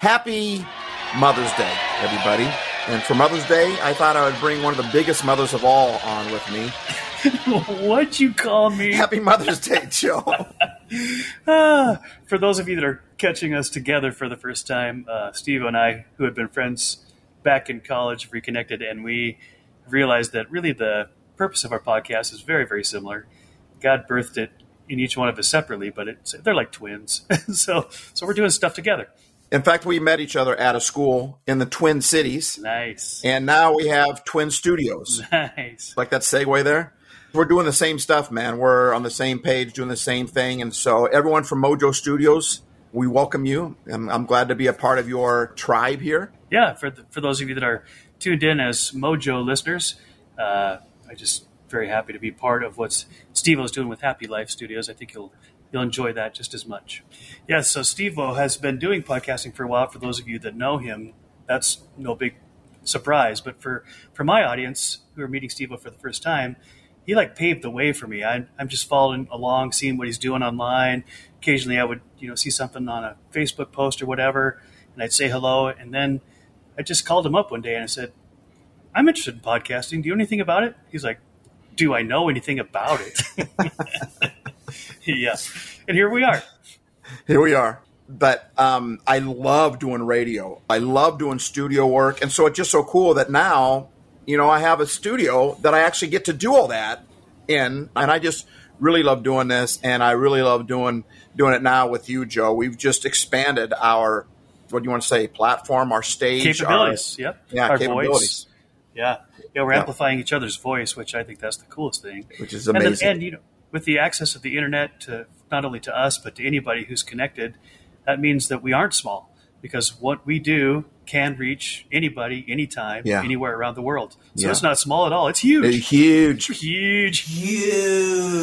Happy Mother's Day, everybody. And for Mother's Day, I thought I would bring one of the biggest mothers of all on with me. What you call me? Happy Mother's Day, Joe. For those of you that are catching us together for the first time, Steve and I, who had been friends back in college, reconnected, and we realized that really the purpose of our podcast is very, very similar. God birthed it in each one of us separately, but they're like twins. So we're doing stuff together. In fact, we met each other at a school in the Twin Cities. Nice. And now we have Twin Studios. Nice. Like that segue there? We're doing the same stuff, man. We're on the same page, doing the same thing. And so everyone from Mojo Studios, we welcome you. I'm glad to be a part of your tribe here. Yeah, for those of you that are tuned in as Mojo listeners, I'm just very happy to be part of what Steve-O's doing with Happy Life Studios. I think You'll enjoy that just as much. Yes, yeah, so Steve-O has been doing podcasting for a while. For those of you that know him, that's no big surprise. But for my audience who are meeting Steve-O for the first time, he like paved the way for me. I'm just following along, seeing what he's doing online. Occasionally I would see something on a Facebook post or whatever, and I'd say hello. And then I just called him up one day and I said, I'm interested in podcasting. Do you know anything about it? He's like, do I know anything about it? Yeah. And here we are. Here we are. But I love doing radio. I love doing studio work. And so it's just so cool that now, I have a studio that I actually get to do all that in. And I just really love doing this. And I really love doing it now with you, Joe. We've just expanded our, what do you want to say, platform, our stage. Capabilities. Our capabilities. Voice. Yeah, we're amplifying each other's voice, which I think that's the coolest thing. Which is amazing. And with the access of the internet to not only to us, but to anybody who's connected, that means that we aren't small because what we do can reach anybody, anytime, anywhere around the world. So it's not small at all. It's huge. It's huge. Huge.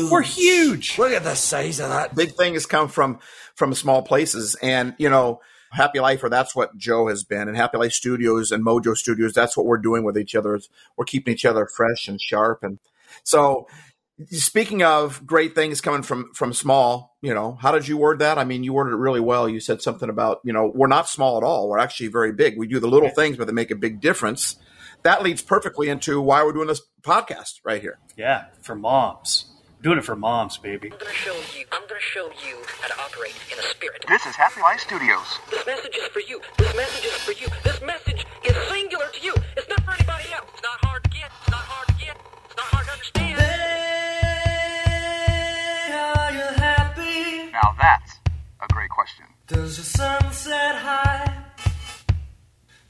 We're huge. Look at the size of that. Big things come from small places. And, Happy Lifer, that's what Joe has been. And Happy Life Studios and Mojo Studios, that's what we're doing with each other. We're keeping each other fresh and sharp. And so... Speaking of great things coming from small, how did you word that? I mean, you worded it really well. You said something about, we're not small at all. We're actually very big. We do the little things, but they make a big difference. That leads perfectly into why we're doing this podcast right here. Yeah, for moms. I'm doing it for moms, baby. I'm going to show you how to operate in the spirit. This is Happy Life Studios. This message is for you. This message is for you. This message is singular to you. It's not for anybody else. It's not hard to get. It's not hard to get. It's not hard to understand. Now that's a great question. Does your sun set high?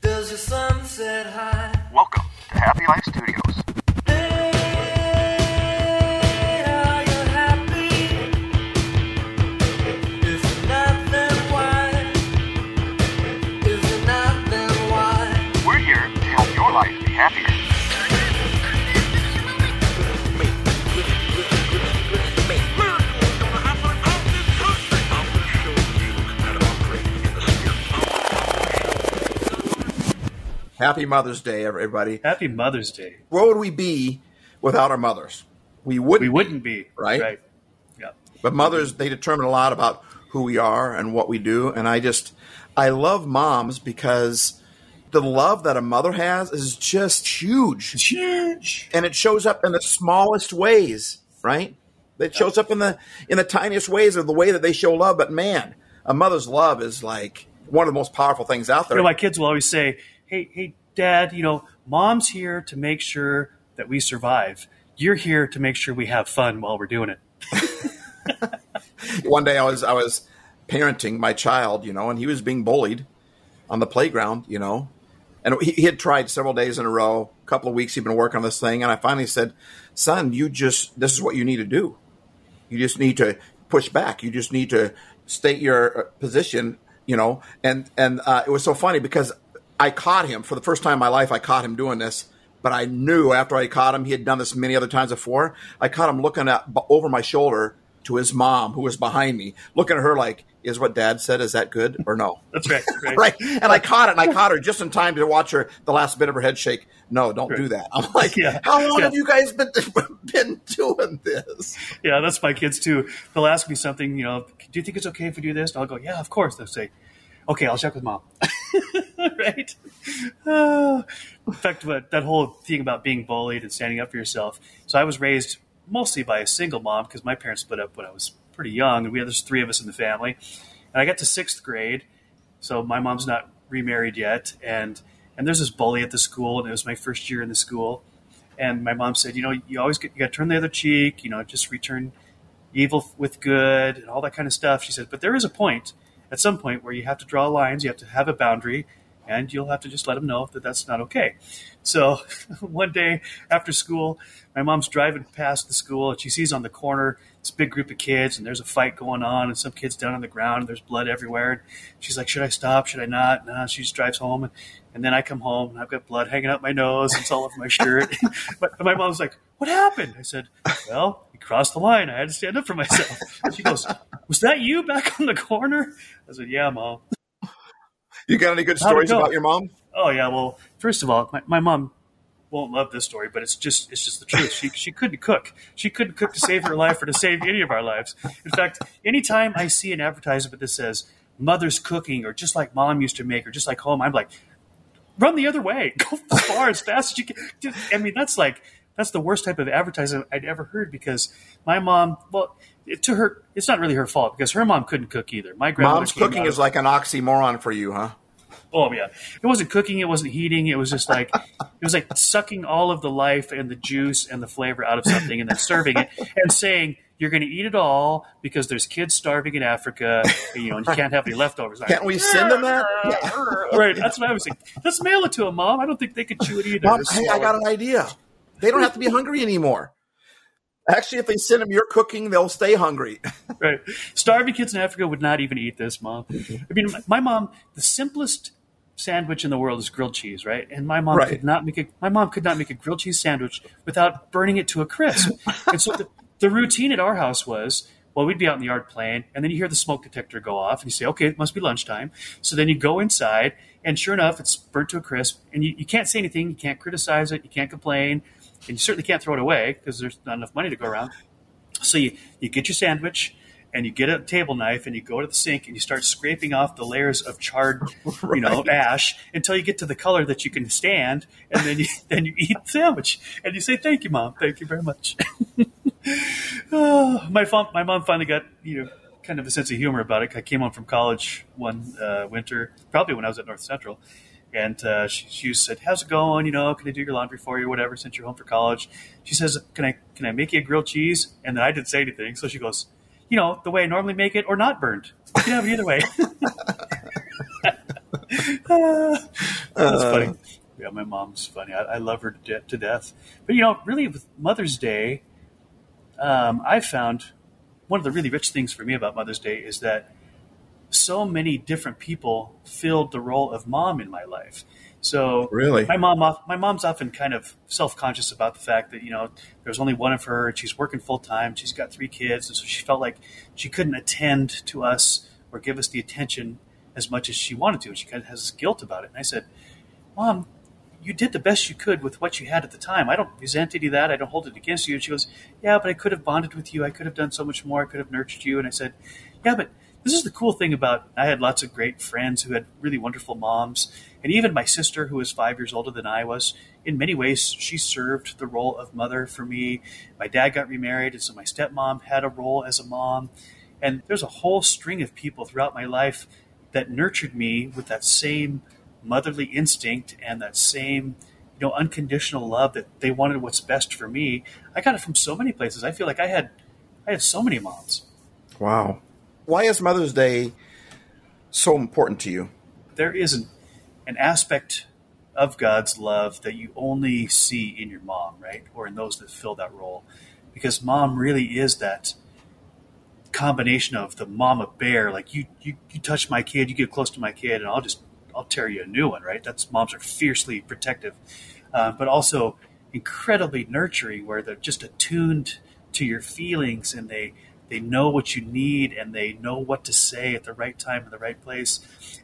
Does your sun set high? Welcome to Happy Life Studios. Hey, are you happy? If you're not, then why? If you're not, then why? We're here to help your life be happier. Happy Mother's Day, everybody. Happy Mother's Day. Where would we be without our mothers? We wouldn't be. Right? Yeah. But mothers, they determine a lot about who we are and what we do. And I love moms because the love that a mother has is just huge. It's huge. And it shows up in the smallest ways, right? It shows up in the tiniest ways of the way that they show love. But man, a mother's love is like one of the most powerful things out there. My kids will always say, Hey, Dad, Mom's here to make sure that we survive. You're here to make sure we have fun while we're doing it. One day I was parenting my child, and he was being bullied on the playground, And he had tried several days in a row, a couple of weeks he'd been working on this thing. And I finally said, son, this is what you need to do. You just need to push back. You just need to state your position, And it was so funny because I caught him for the first time in my life. I caught him doing this, but I knew after I caught him, he had done this many other times before. I caught him looking over my shoulder to his mom, who was behind me, looking at her like, "Is what Dad said, is that good or no?" That's right, right. And I caught it, and I caught her just in time to watch her the last bit of her head shake. No, don't do that. I'm like, how long have you guys been doing this? Yeah, that's my kids too. They'll ask me something. Do you think it's okay if we do this? And I'll go, yeah, of course. They'll say, okay, I'll check with Mom. Right? In fact, that whole thing about being bullied and standing up for yourself. So I was raised mostly by a single mom because my parents split up when I was pretty young, and we had, there's three of us in the family. And I got to sixth grade, so my mom's not remarried yet, and there's this bully at the school, and it was my first year in the school. And my mom said, you know, you got to turn the other cheek, you know, just return evil with good and all that kind of stuff. She said, but there is a point, at some point, where you have to draw lines, you have to have a boundary, and you'll have to just let them know that that's not okay. So one day after school, my mom's driving past the school, and she sees on the corner this big group of kids, and there's a fight going on, and some kid's down on the ground, and there's blood everywhere. And she's like, should I stop? Should I not? No, she just drives home. And then I come home, and I've got blood hanging out my nose. It's all over my shirt. But my mom's like, what happened? I said, well, you crossed the line. I had to stand up for myself. And she goes, was that you back on the corner? I said, yeah, Mom. You got any good stories about your mom? Oh, yeah. Well, first of all, my mom won't love this story, but it's just the truth. She couldn't cook. She couldn't cook to save her life or to save any of our lives. In fact, anytime I see an advertisement that says mother's cooking or just like mom used to make or just like home, I'm like, run the other way. Go as far as fast as you can. I mean, that's the worst type of advertising I'd ever heard, because my mom, well, to her, it's not really her fault because her mom couldn't cook either. My grandmother Mom's cooking is like an oxymoron for you, huh? Oh yeah, it wasn't cooking, it wasn't heating, it was just like it was like sucking all of the life and the juice and the flavor out of something and then serving it and saying you're going to eat it all because there's kids starving in Africa, you know, and you can't have any leftovers. Can't we send them that? Right, that's what I was thinking. Let's mail it to them, Mom. I don't think they could chew it either. Mom, hey, I got an idea. They don't have to be hungry anymore. Actually, if they send them your cooking, they'll stay hungry. Right. Starving kids in Africa would not even eat this, Mom. I mean, my mom, the simplest sandwich in the world is grilled cheese, right? And my mom could not make a grilled cheese sandwich without burning it to a crisp. And so the routine at our house was, well, we'd be out in the yard playing, and then you hear the smoke detector go off, and you say, okay, it must be lunchtime. So then you go inside, and sure enough, it's burnt to a crisp, and you can't say anything, you can't criticize it, you can't complain. And you certainly can't throw it away because there's not enough money to go around. So you get your sandwich and you get a table knife and you go to the sink and you start scraping off the layers of charred, you know, ash until you get to the color that you can stand. And then you eat the sandwich and you say, thank you, Mom. Thank you very much. Oh, my mom finally got, you know, kind of a sense of humor about it. I came home from college one winter, probably when I was at North Central. And she said, how's it going? You know, can I do your laundry for you or whatever since you're home for college? She says, can I make you a grilled cheese? And then I didn't say anything. So she goes, you know, the way I normally make it or not burned. You can have it either way. That's funny. Yeah, my mom's funny. I love her to death. But, you know, really with Mother's Day, I found one of the really rich things for me about Mother's Day is that so many different people filled the role of mom in my life. So really, my mom's often kind of self-conscious about the fact that, you know, there's only one of her and she's working full time. She's got three kids. And so she felt like she couldn't attend to us or give us the attention as much as she wanted to. And she kind of has this guilt about it. And I said, Mom, you did the best you could with what you had at the time. I don't resent any of that. I don't hold it against you. And she goes, yeah, but I could have bonded with you. I could have done so much more. I could have nurtured you. And I said, yeah, but this is the cool thing about, I had lots of great friends who had really wonderful moms. And even my sister, who was 5 years older than I was, in many ways, she served the role of mother for me. My dad got remarried, and so my stepmom had a role as a mom. And there's a whole string of people throughout my life that nurtured me with that same motherly instinct and that same, you know, unconditional love that they wanted what's best for me. I got it from so many places. I feel like I had so many moms. Wow. Why is Mother's Day so important to you? There is an aspect of God's love that you only see in your mom, right? Or in those that fill that role. Because mom really is that combination of the mama bear. Like you touch my kid, you get close to my kid, and I'll tear you a new one, right? That's, moms are fiercely protective, but also incredibly nurturing, where they're just attuned to your feelings and they know what you need and they know what to say at the right time in the right place.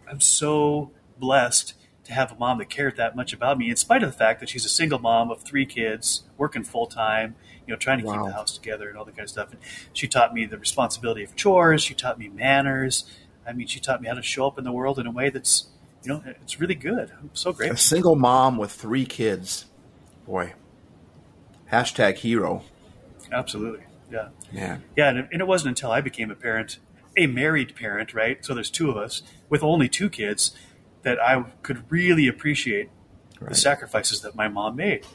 I'm so blessed to have a mom that cared that much about me, in spite of the fact that she's a single mom of three kids, working full time, you know, trying to keep the house together and all that kind of stuff. And she taught me the responsibility of chores. She taught me manners. I mean, she taught me how to show up in the world in a way that's you know, it's really good. I'm so grateful. A single mom with 3 kids. Boy. Hashtag hero. Absolutely. Yeah. Yeah. Yeah. And it wasn't until I became a parent, a married parent, right? So there's 2 of us with only 2 kids that I could really appreciate the sacrifices that my mom made.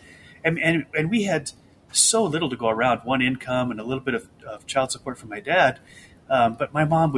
And we had so little to go around, one income and a little bit of child support from my dad. But my mom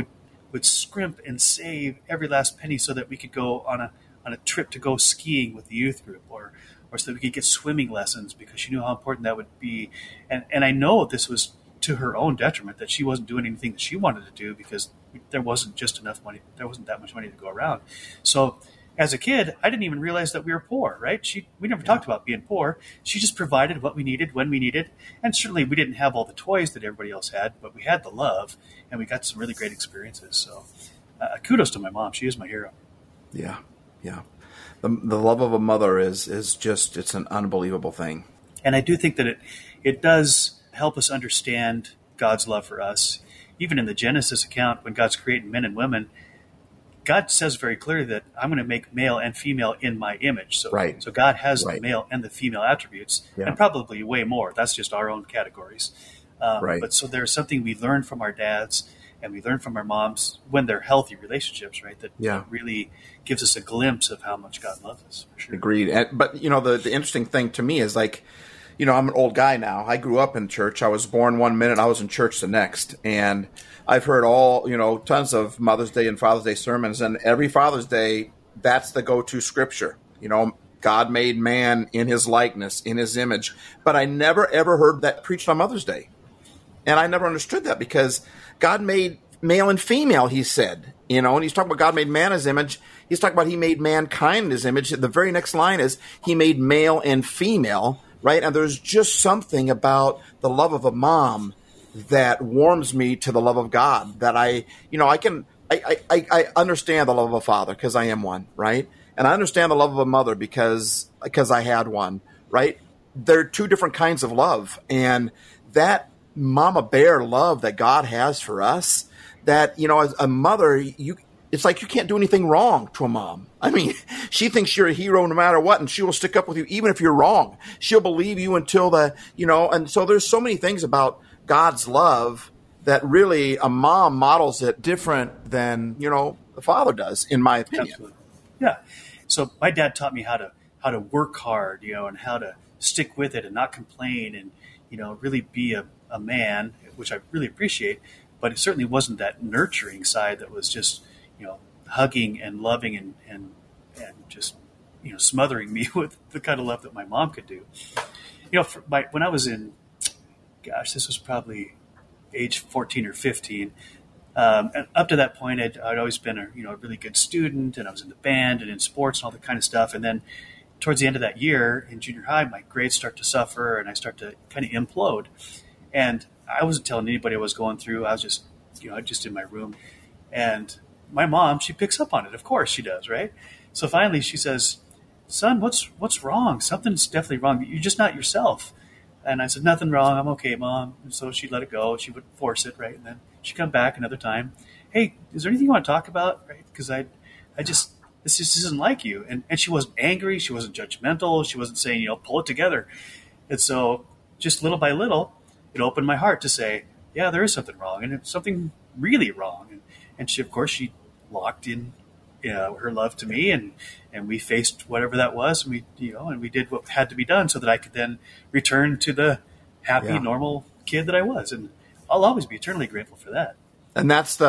would scrimp and save every last penny so that we could go on a trip to go skiing with the youth group, or so that we could get swimming lessons, because she knew how important that would be. And I know this was to her own detriment, that she wasn't doing anything that she wanted to do because there wasn't just enough money. There wasn't that much money to go around. So as a kid, I didn't even realize that we were poor, right? We never talked about being poor. She just provided what we needed, when we needed. And certainly we didn't have all the toys that everybody else had, but we had the love, and we got some really great experiences. So kudos to my mom. She is my hero. Yeah. Yeah. The love of a mother is just, it's an unbelievable thing. And I do think that it does help us understand God's love for us. Even in the Genesis account, when God's creating men and women, God says very clearly that I'm going to make male and female in my image. So God has the male and the female attributes, and probably way more. That's just our own categories. But so there's something we learn from our dads, and we learn from our moms when they're healthy relationships, right? That really gives us a glimpse of how much God loves us. For sure. Agreed. But, you know, the interesting thing to me is, like, you know, I'm an old guy now. I grew up in church. I was born one minute. I was in church the next. And I've heard tons of Mother's Day and Father's Day sermons. And every Father's Day, that's the go-to scripture. You know, God made man in his likeness, in his image. But I never, ever heard that preached on Mother's Day. And I never understood that, because God made male and female, he said, you know, and he's talking about God made man his image. He's talking about he made mankind in his image. The very next line is he made male and female, right? And there's just something about the love of a mom that warms me to the love of God, that I understand the love of a father because I am one, right? And I understand the love of a mother because I had one, right? They're 2 different kinds of love. And that mama bear love that God has for us, that, you know, as a mother, it's like you can't do anything wrong to a mom. I mean, she thinks you're a hero no matter what, and she will stick up with you even if you're wrong. She'll believe you and so there's so many things about God's love that really a mom models it different than, you know, the father does, in my opinion. Absolutely. Yeah. So my dad taught me how to work hard, you know, and how to stick with it and not complain, and, you know, really be a man, which I really appreciate. But it certainly wasn't that nurturing side that was just, you know, hugging and loving and just, you know, smothering me with the kind of love that my mom could do. You know, when I was in, gosh, this was probably age 14 or 15. And up to that point, I'd always been a really good student, and I was in the band and in sports and all that kind of stuff. And then towards the end of that year in junior high, my grades start to suffer and I start to kind of implode. And I wasn't telling anybody what I was going through. I was just, you know, just in my room. And my mom, she picks up on it. Of course she does, right? So finally she says, "Son, what's wrong? Something's definitely wrong. You're just not yourself." And I said, "Nothing wrong. I'm okay, Mom." And so she'd let it go. She would force it, right? And then she'd come back another time. "Hey, is there anything you want to talk about?" Right? Because this just isn't like you. And she wasn't angry. She wasn't judgmental. She wasn't saying, you know, pull it together. And so just little by little, it opened my heart to say, yeah, there is something wrong, and it's something really wrong. And she, of course, she locked in, you know, her love to me, and we faced whatever that was, and we did what had to be done so that I could then return to the happy, normal kid that I was. And I'll always be eternally grateful for that. And that's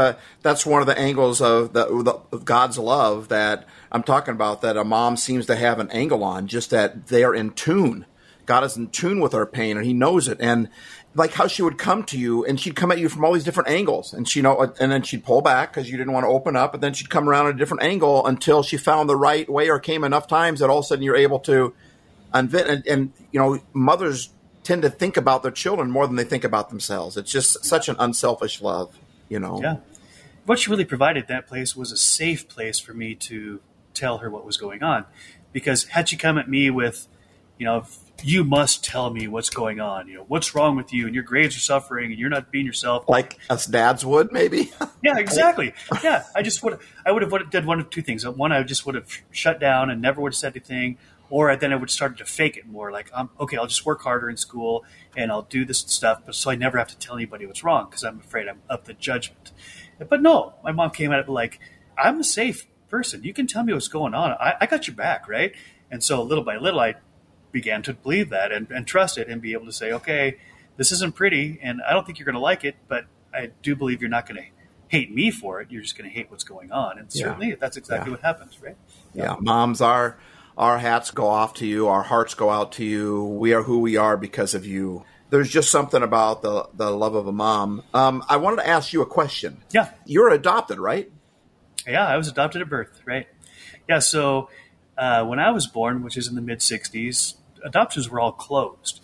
one of the angles of of God's love that I'm talking about, that a mom seems to have an angle on, just that they're in tune. God is in tune with our pain, and he knows it. And like how she would come to you, and she'd come at you from all these different angles, and then she'd pull back because you didn't want to open up, and then she'd come around at a different angle until she found the right way, or came enough times that all of a sudden you're able to unvent. And you know, mothers tend to think about their children more than they think about themselves. It's just such an unselfish love, you know. Yeah, what she really provided, that place, was a safe place for me to tell her what was going on, because had she come at me with, you know, you must tell me what's going on. You know, what's wrong with you? And your grades are suffering and you're not being yourself. Like us dads would, maybe? Yeah, exactly. Yeah, I would have done one of two things. One, I just would have shut down and never would have said anything. Or then I would start to fake it more. Like, okay, I'll just work harder in school and I'll do this stuff. But so I never have to tell anybody what's wrong because I'm afraid I'm up the judgment. But no, my mom came at it like, I'm a safe person. You can tell me what's going on. I got your back, right? And so little by little, I began to believe that and trust it and be able to say, okay, this isn't pretty and I don't think you're going to like it, but I do believe you're not going to hate me for it. You're just going to hate what's going on. And certainly that's exactly what happens, right? Yeah. Moms, our hats go off to you. Our hearts go out to you. We are who we are because of you. There's just something about the love of a mom. I wanted to ask you a question. Yeah. You're adopted, right? Yeah, I was adopted at birth, right? Yeah, so when I was born, which is in the mid-'60s, adoptions were all closed.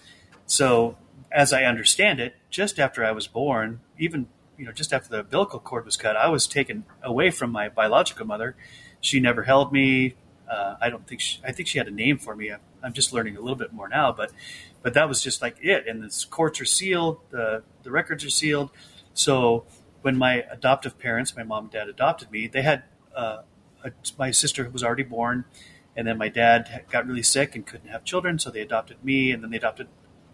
So as I understand it, just after I was born, even just after the umbilical cord was cut, I was taken away from my biological mother. She never held me. I think she had a name for me. I'm just learning a little bit more now, but that was just like it. And the courts are sealed, the records are sealed. So when my adoptive parents, my mom and dad adopted me, they had my sister was already born, and then my dad got really sick and couldn't have children, so they adopted me, and then they adopted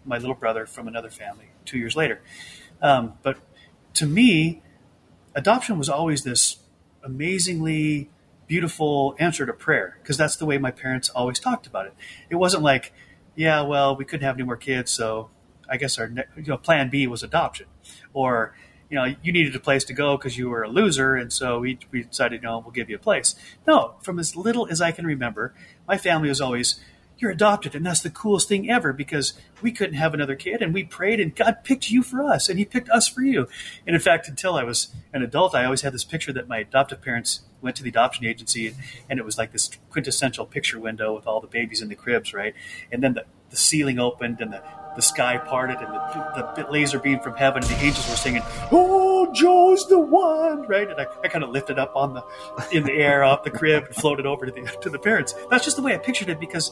my little brother from another family 2 years later. But to me, adoption was always this amazingly beautiful answer to prayer, because that's the way my parents always talked about it. It wasn't like, yeah, well, we couldn't have any more kids, so I guess our plan B was adoption, or you needed a place to go because you were a loser, and so we decided, we'll give you a place. No, from as little as I can remember, my family was always, you're adopted, and that's the coolest thing ever because we couldn't have another kid, and we prayed, and God picked you for us, and he picked us for you. And in fact, until I was an adult, I always had this picture that my adoptive parents went to the adoption agency, and it was like this quintessential picture window with all the babies in the cribs, right? And then the ceiling opened, and the sky parted, and the laser beam from heaven, and the angels were singing, "Oh, Joe's the one," right? And I kind of lifted up in the air off the crib and floated over to the parents. That's just the way I pictured it because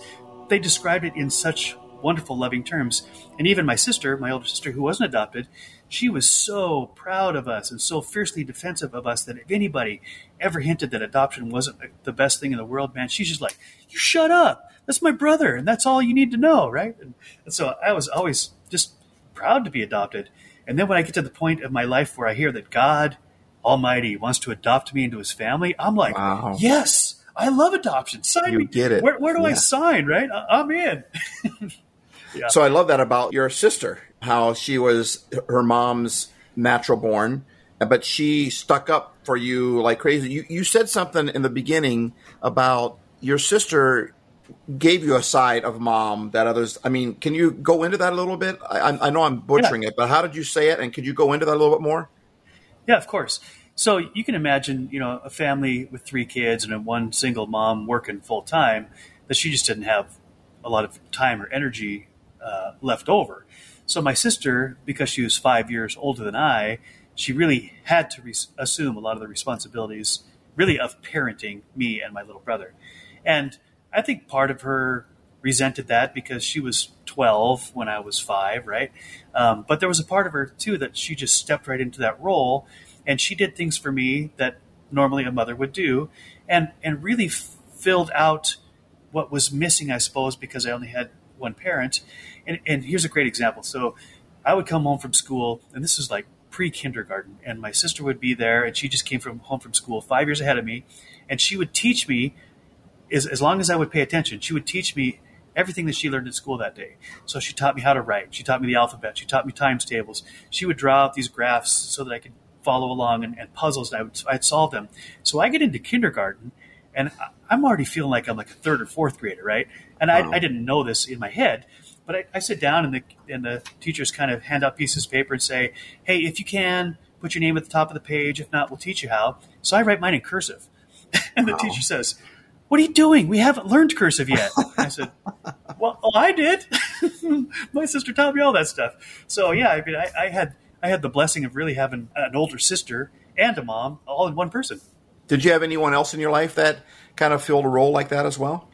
they described it in such wonderful, loving terms. And even my sister, my older sister, who wasn't adopted, she was so proud of us and so fiercely defensive of us that if anybody ever hinted that adoption wasn't the best thing in the world, man, she's just like, "You shut up. That's my brother, and that's all you need to know," right? And so I was always just proud to be adopted. And then when I get to the point of my life where I hear that God Almighty wants to adopt me into his family, I'm like, wow. Yes, I love adoption. Sign me. Get it. Where do I sign, right? I'm in. Yeah. So I love that about your sister, how she was her mom's natural born, but she stuck up for you like crazy. You said something in the beginning about your sister gave you a side of mom that others, can you go into that a little bit? I know I'm butchering it, but how did you say it? And could you go into that a little bit more? Yeah, of course. So you can imagine, a family with 3 kids and one single mom working full time, that she just didn't have a lot of time or energy left over. So my sister, because she was 5 years older than I, she really had to assume a lot of the responsibilities really of parenting me and my little brother. And I think part of her resented that because she was 12 when I was 5, right? But there was a part of her, too, that she just stepped right into that role, and she did things for me that normally a mother would do and really filled out what was missing, I suppose, because I only had one parent. And here's a great example. So I would come home from school, and this is like pre-kindergarten, and my sister would be there, and she just came home from school 5 years ahead of me, and she would teach me, as long as I would pay attention, she would teach me everything that she learned in school that day. So she taught me how to write. She taught me the alphabet. She taught me times tables. She would draw out these graphs so that I could follow along and puzzles, and I'd solve them. So I get into kindergarten, and I'm already feeling like I'm like a 3rd or 4th grader, right? And wow. I didn't know this in my head, but I sit down, and the teachers kind of hand out pieces of paper and say, "Hey, if you can, put your name at the top of the page. If not, we'll teach you how." So I write mine in cursive. And the teacher says, "What are you doing? We haven't learned cursive yet." I said, "Well, I did. My sister taught me all that stuff." So yeah, I had the blessing of really having an older sister and a mom all in one person. Did you have anyone else in your life that kind of filled a role like that as well?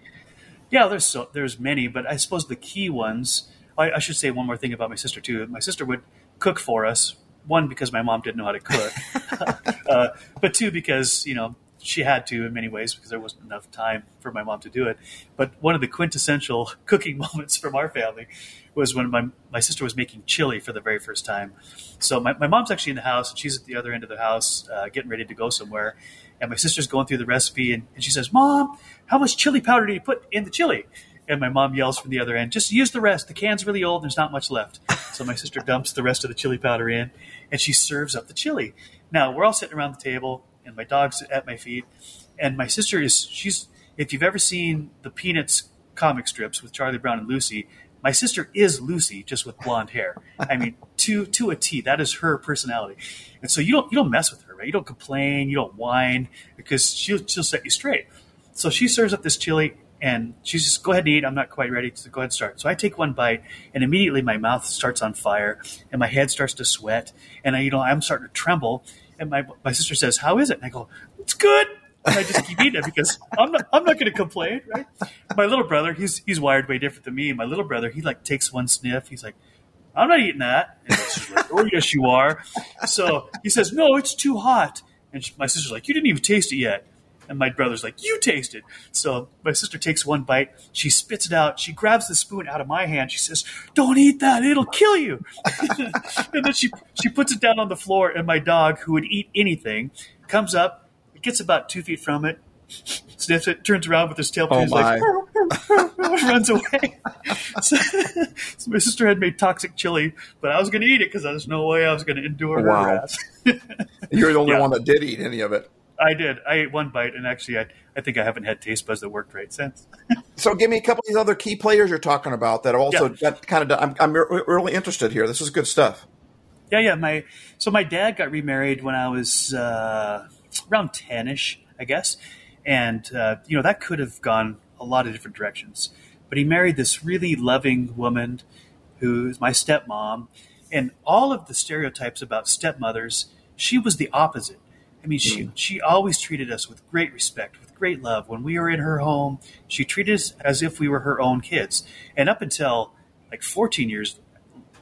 Yeah, there's many, but I suppose the key ones. I should say one more thing about my sister too. My sister would cook for us. One, because my mom didn't know how to cook, but two, because she had to in many ways because there wasn't enough time for my mom to do it. But one of the quintessential cooking moments from our family was when my sister was making chili for the very first time. So my mom's actually in the house, and she's at the other end of the house getting ready to go somewhere. And my sister's going through the recipe, and she says, "Mom, how much chili powder do you put in the chili?" And my mom yells from the other end, "Just use the rest. The can's really old. There's not much left." So my sister dumps the rest of the chili powder in, and she serves up the chili. Now, we're all sitting around the table, and my dog's at my feet. And my sister if you've ever seen the Peanuts comic strips with Charlie Brown and Lucy, my sister is Lucy, just with blonde hair. I mean, to a T. That is her personality. And so you don't mess with her, right? You don't complain. You don't whine, because she'll set you straight. So she serves up this chili, and she's just, "Go ahead and eat. I'm not quite ready, so go ahead and start." So I take one bite, and immediately my mouth starts on fire, and my head starts to sweat, and I'm starting to tremble. And my sister says, "How is it?" And I go, "It's good." And I just keep eating it because I'm not going to complain, right? My little brother, he's wired way different than me. My little brother, he like takes one sniff. He's like, "I'm not eating that." And my sister's like, "Oh, yes, you are." So he says, "No, it's too hot." And my sister's like, "You didn't even taste it yet." And my brother's like, "You taste it." So my sister takes one bite. She spits it out. She grabs the spoon out of my hand. She says, "Don't eat that. It'll kill you." And then she puts it down on the floor. And my dog, who would eat anything, comes up, gets about 2 feet from it, sniffs it, turns around with his tail between his legs, runs away. So my sister had made toxic chili, but I was going to eat it because there's no way I was going to endure her wrath. You're the only one that did eat any of it. I did. I ate one bite, and actually, I think I haven't had taste buds that worked right since. So, give me a couple of these other key players you're talking about that also got kind of. I'm really interested here. This is good stuff. Yeah. My dad got remarried when I was around 10-ish, I guess, and that could have gone a lot of different directions. But he married this really loving woman who's my stepmom, and all of the stereotypes about stepmothers, she was the opposite. I mean, she always treated us with great respect, with great love. When we were in her home, she treated us as if we were her own kids. And up until like 14 years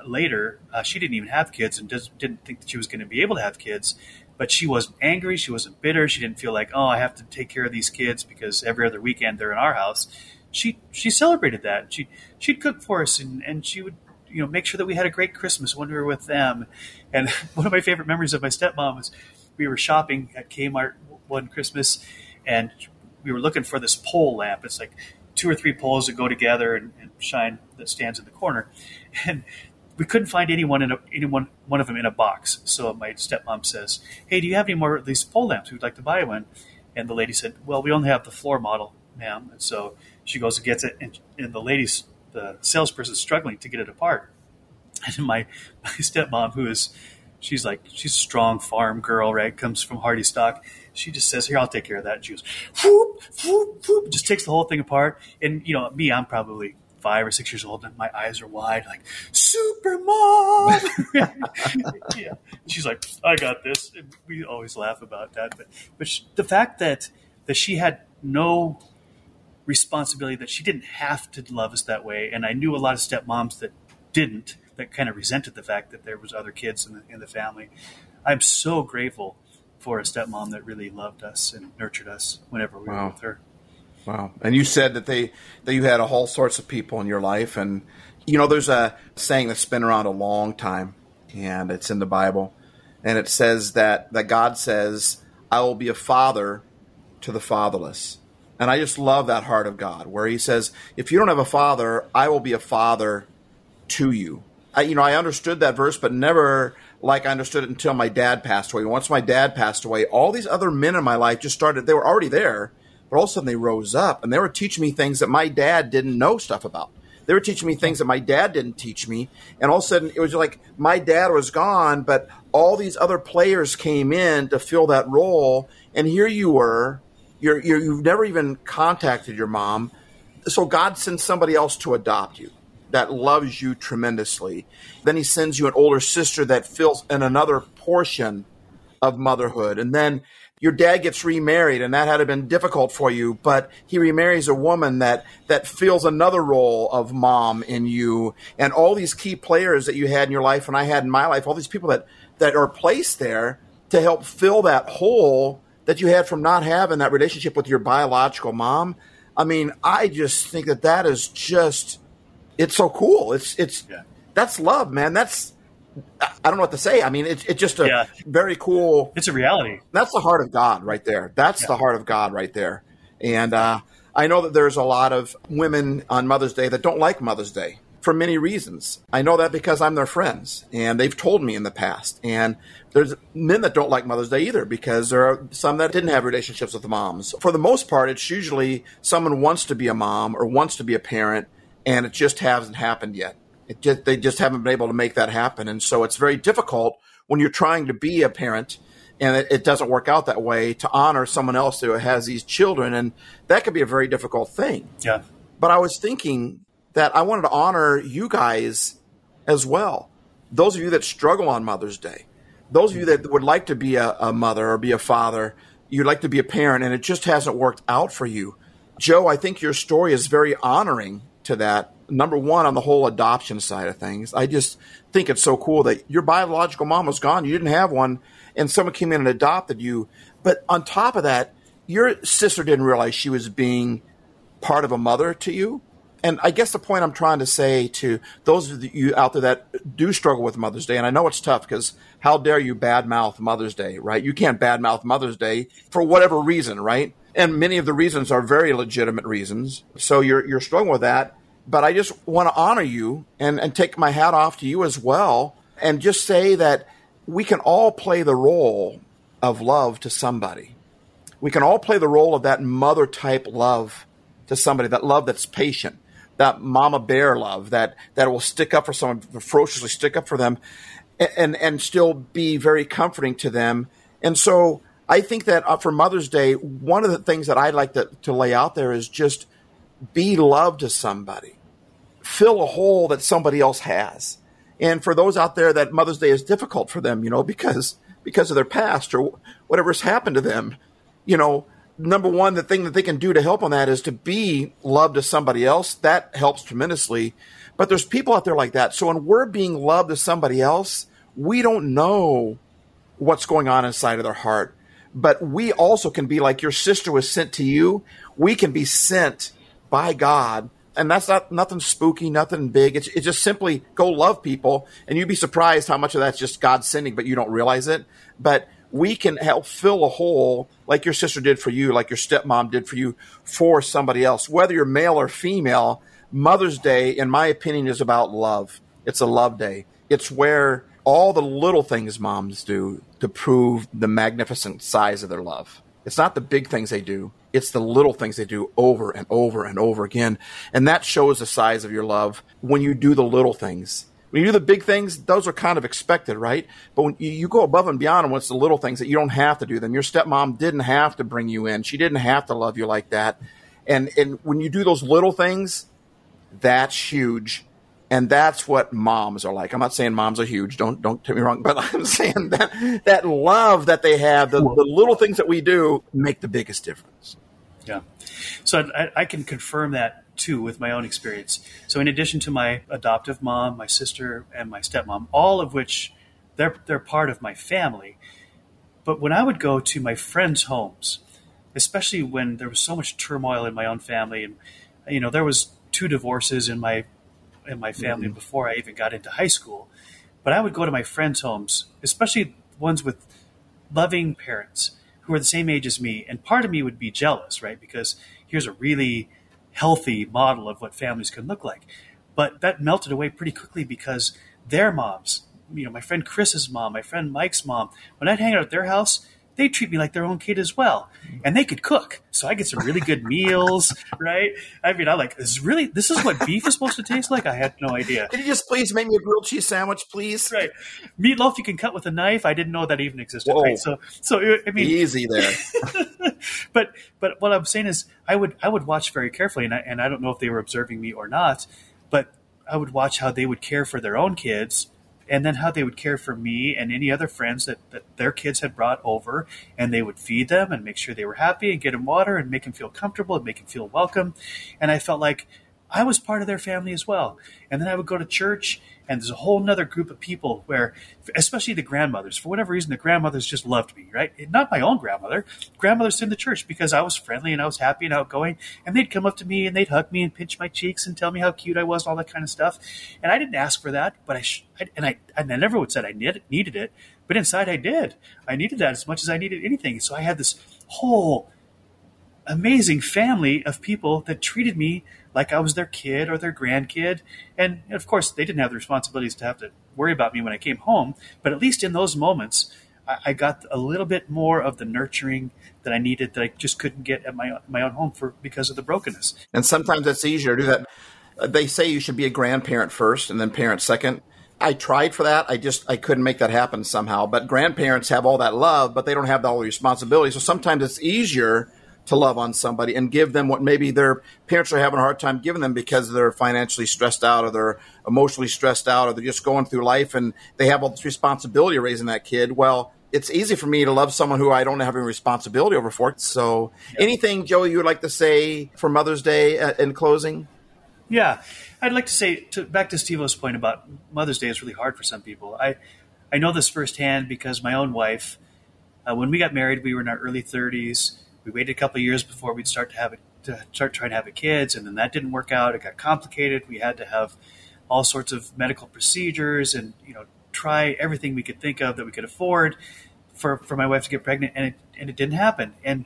later, she didn't even have kids and didn't think that she was going to be able to have kids. But she wasn't angry. She wasn't bitter. She didn't feel like, "Oh, I have to take care of these kids because every other weekend they're in our house." She celebrated that. She'd cook for us, and she would make sure that we had a great Christmas when we were with them. And one of my favorite memories of my stepmom was, we were shopping at Kmart one Christmas, and we were looking for this pole lamp. It's like two or three poles that go together and shine that stands in the corner. And we couldn't find one of them in a box. So my stepmom says, "Hey, do you have any more of these pole lamps? We'd like to buy one." And the lady said, "Well, we only have the floor model, ma'am." And so she goes and gets it, and the salesperson's struggling to get it apart. And my stepmom, she's a strong farm girl, right? Comes from hardy stock. She just says, "Here, I'll take care of that." And she goes, whoop, whoop, whoop, just takes the whole thing apart. And, me, I'm probably 5 or 6 years old, and my eyes are wide, like, "Super mom!" Yeah. She's like, "I got this." And we always laugh about that. But the fact that she had no responsibility, that she didn't have to love us that way. And I knew a lot of stepmoms that didn't, that kind of resented the fact that there was other kids in the family. I'm so grateful for a stepmom that really loved us and nurtured us whenever we were with her. Wow. And you said that you had all sorts of people in your life. And, there's a saying that's been around a long time, and it's in the Bible. And it says that God says, "I will be a father to the fatherless." And I just love that heart of God, where he says, if you don't have a father, I will be a father to you. I understood that verse, but never like I understood it until my dad passed away. Once my dad passed away, all these other men in my life just started. They were already there, but all of a sudden they rose up, and they were teaching me things that my dad didn't know stuff about. They were teaching me things that my dad didn't teach me. And all of a sudden it was like my dad was gone, but all these other players came in to fill that role. And here you were, you've never even contacted your mom. So God sends somebody else to adopt you that loves you tremendously. Then he sends you an older sister that fills in another portion of motherhood. And then your dad gets remarried, and that had been difficult for you, but he remarries a woman that fills another role of mom in you, and all these key players that you had in your life and I had in my life, all these people that are placed there to help fill that hole that you had from not having that relationship with your biological mom. I mean, I just think that is just, it's so cool. It's that's love, man. That's, I don't know what to say. I mean, it's just a very cool. It's a reality. That's the heart of God right there. That's the heart of God right there. And I know that there's a lot of women on Mother's Day that don't like Mother's Day for many reasons. I know that because I'm their friends, and they've told me in the past. And there's men that don't like Mother's Day either, because there are some that didn't have relationships with moms. For the most part, it's usually someone wants to be a mom or wants to be a parent, and it just hasn't happened yet. They just haven't been able to make that happen. And so it's very difficult when you're trying to be a parent and it doesn't work out that way, to honor someone else who has these children. And that could be a very difficult thing. Yeah. But I was thinking that I wanted to honor you guys as well. Those of you that struggle on Mother's Day, those of you that would like to be a mother or be a father, you'd like to be a parent, and it just hasn't worked out for you. Joe, I think your story is very honoring to that. Number one, on the whole adoption side of things, I just think it's so cool that your biological mom was gone. You didn't have one, and someone came in and adopted you. But on top of that, your sister didn't realize she was being part of a mother to you. And I guess the point I'm trying to say to those of you out there that do struggle with Mother's Day, and I know it's tough because how dare you badmouth Mother's Day, right? You can't badmouth Mother's Day for whatever reason, right? And many of the reasons are very legitimate reasons. So you're struggling with that. But I just want to honor you and take my hat off to you as well, and just say that we can all play the role of love to somebody. We can all play the role of that mother-type love to somebody, that love that's patient, that mama bear love that will stick up for someone, ferociously stick up for them, and still be very comforting to them. And so I think that for Mother's Day, one of the things that I'd like to lay out there is just be love to somebody. Fill a hole that somebody else has. And for those out there that Mother's Day is difficult for them, you know, because of their past or whatever's happened to them, you know, number one, the thing that they can do to help on that is to be love to somebody else. That helps tremendously. But there's people out there like that. So when we're being love to somebody else, we don't know what's going on inside of their heart. But we also can be like your sister was sent to you. We can be sent by God. And that's nothing spooky, nothing big. It's just simply go love people. And you'd be surprised how much of that's just God sending, but you don't realize it. But we can help fill a hole like your sister did for you, like your stepmom did for you, for somebody else. Whether you're male or female, Mother's Day, in my opinion, is about love. It's a love day. It's where all the little things moms do to prove the magnificent size of their love. It's not the big things they do. It's the little things they do over and over and over again. And that shows the size of your love when you do the little things. When you do the big things, those are kind of expected, right? But when you go above and beyond, and what's the little things that you don't have to do them. Your stepmom didn't have to bring you in. She didn't have to love you like that. And when you do those little things, that's huge. And that's what moms are like. I'm not saying moms are huge. Don't take me wrong. But I'm saying that love that they have, the little things that we do make the biggest difference. Yeah. So I can confirm that too with my own experience. So in addition to my adoptive mom, my sister, and my stepmom, all of which they're part of my family. But when I would go to my friends' homes, especially when there was so much turmoil in my own family, and you know, there was 2 divorces in my family before I even got into high school. But I would go to my friends' homes, especially ones with loving parents who are the same age as me. And part of me would be jealous, right? Because here's a really healthy model of what families can look like. But that melted away pretty quickly because their moms, you know, my friend Chris's mom, my friend Mike's mom, when I'd hang out at their house, they treat me like their own kid as well. And they could cook. So I get some really good meals, right? I mean, I'm like, this is what beef is supposed to taste like? I had no idea. Can you just please make me a grilled cheese sandwich, please? Right. Meatloaf you can cut with a knife. I didn't know that even existed. Whoa. Right? So I mean, easy there. But what I'm saying is I would watch very carefully, and I don't know if they were observing me or not, but I would watch how they would care for their own kids and then how they would care for me and any other friends that their kids had brought over, and they would feed them and make sure they were happy and get them water and make them feel comfortable and make them feel welcome. And I felt like I was part of their family as well. And then I would go to church, and there's a whole nother group of people where, especially the grandmothers, for whatever reason, the grandmothers just loved me, right? Not my own grandmother, grandmothers in the church, because I was friendly and I was happy and outgoing, and they'd come up to me and they'd hug me and pinch my cheeks and tell me how cute I was and all that kind of stuff. And I didn't ask for that, but I never would say I needed it, but inside I did. I needed that as much as I needed anything. So I had this whole amazing family of people that treated me like I was their kid or their grandkid. And of course, they didn't have the responsibilities to have to worry about me when I came home. But at least in those moments, I got a little bit more of the nurturing that I needed that I just couldn't get at my own home because of the brokenness. And sometimes it's easier to do that. They say you should be a grandparent first and then parent second. I tried for that. I couldn't make that happen somehow. But grandparents have all that love, but they don't have all the responsibility. So sometimes it's easier to love on somebody and give them what maybe their parents are having a hard time giving them because they're financially stressed out or they're emotionally stressed out or they're just going through life and they have all this responsibility of raising that kid. Well, it's easy for me to love someone who I don't have any responsibility over for. So anything, Joey, you would like to say for Mother's Day in closing? Yeah. I'd like to say, back to Steve-O's point about Mother's Day is really hard for some people. I know this firsthand because my own wife, when we got married, we were in our early 30s. We waited a couple of years before we'd start trying to have kids, and then that didn't work out. It got complicated. We had to have all sorts of medical procedures, and try everything we could think of that we could afford for my wife to get pregnant, and it didn't happen. And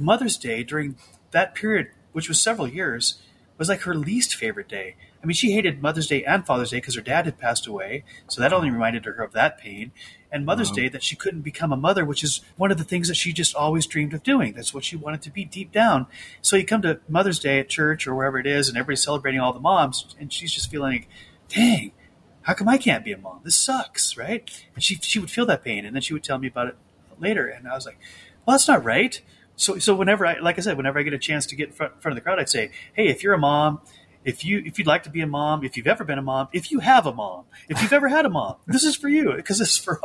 Mother's Day during that period, which was several years, was like her least favorite day. I mean, she hated Mother's Day and Father's Day because her dad had passed away, so that only reminded her of that pain. And Mother's Day, that she couldn't become a mother, which is one of the things that she just always dreamed of doing. That's what she wanted to be deep down. So you come to Mother's Day at church or wherever it is, and everybody's celebrating all the moms, and she's just feeling like, dang, how come I can't be a mom? This sucks, right? And she would feel that pain, and then she would tell me about it later. And I was like, well, that's not right. So whenever I get a chance to get in front of the crowd, I'd say, hey, if you're a mom, if you'd like to be a mom, if you've ever been a mom, if you have a mom, if you've ever had a mom, this is for you, because it's for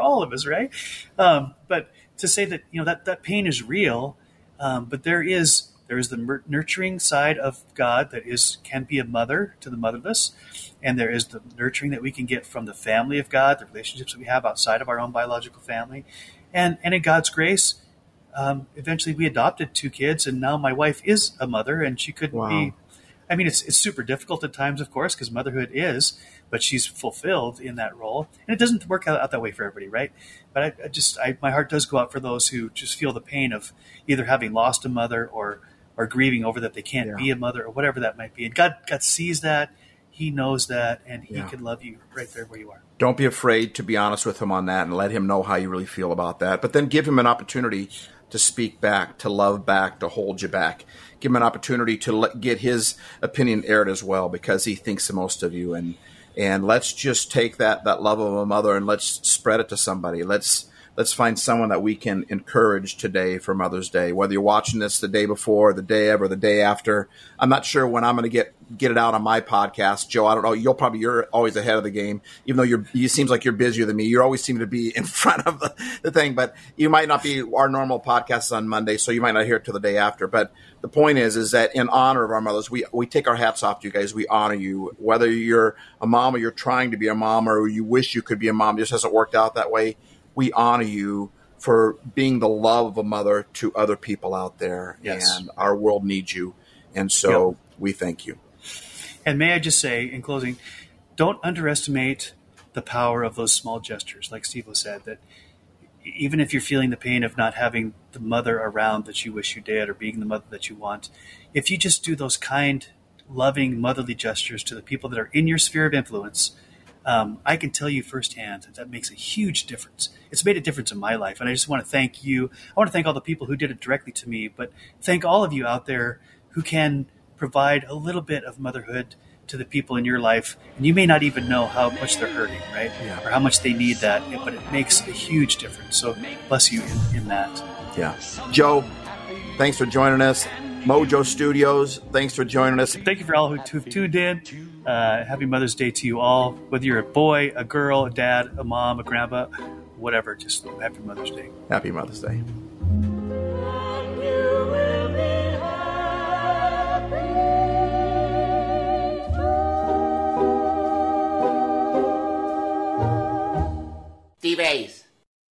all of us, right? But to say that that pain is real, but there is the nurturing side of God that can be a mother to the motherless, and there is the nurturing that we can get from the family of God, the relationships that we have outside of our own biological family, and in God's grace. Eventually we adopted two kids, and now my wife is a mother, and she couldn't be, I mean, it's super difficult at times, of course, because motherhood is, but she's fulfilled in that role, and it doesn't work out that way for everybody. Right. But I my heart does go out for those who just feel the pain of either having lost a mother or grieving over that they can't be a mother or whatever that might be. And God sees that. He knows that, and he can love you right there where you are. Don't be afraid to be honest with him on that and let him know how you really feel about that, but then give him an opportunity to speak back, to love back, to hold you back. Give him an opportunity to get his opinion aired as well, because he thinks the most of you. And let's just take that love of a mother and let's spread it to somebody. Let's find someone that we can encourage today for Mother's Day, whether you're watching this the day before, the day ever, the day after. I'm not sure when I'm going to get it out on my podcast, Joe. I don't know. You're always ahead of the game, even though you seems like you're busier than me. You always seem to be in front of the thing, but you might not be. Our normal podcast is on Monday, so you might not hear it till the day after. But the point is that in honor of our mothers, we take our hats off to you guys. We honor you, whether you're a mom or you're trying to be a mom or you wish you could be a mom, it just hasn't worked out that way. We honor you for being the love of a mother to other people out there. Yes. And our world needs you. And so we thank you. And may I just say in closing, don't underestimate the power of those small gestures. Like Steve-O said, that even if you're feeling the pain of not having the mother around that you wish you did or being the mother that you want, if you just do those kind, loving, motherly gestures to the people that are in your sphere of influence, I can tell you firsthand that makes a huge difference. It's made a difference in my life. And I just want to thank you. I want to thank all the people who did it directly to me, but thank all of you out there who can provide a little bit of motherhood to the people in your life. And you may not even know how much they're hurting, right? Yeah. Or how much they need that, but it makes a huge difference. So bless you in that. Yeah. Joe, thanks for joining us. Mojo Studios. Thanks for joining us. Thank you for all who tuned in. Happy Mother's Day to you all. Whether you're a boy, a girl, a dad, a mom, a grandpa, whatever, just happy Mother's Day. Happy Mother's Day.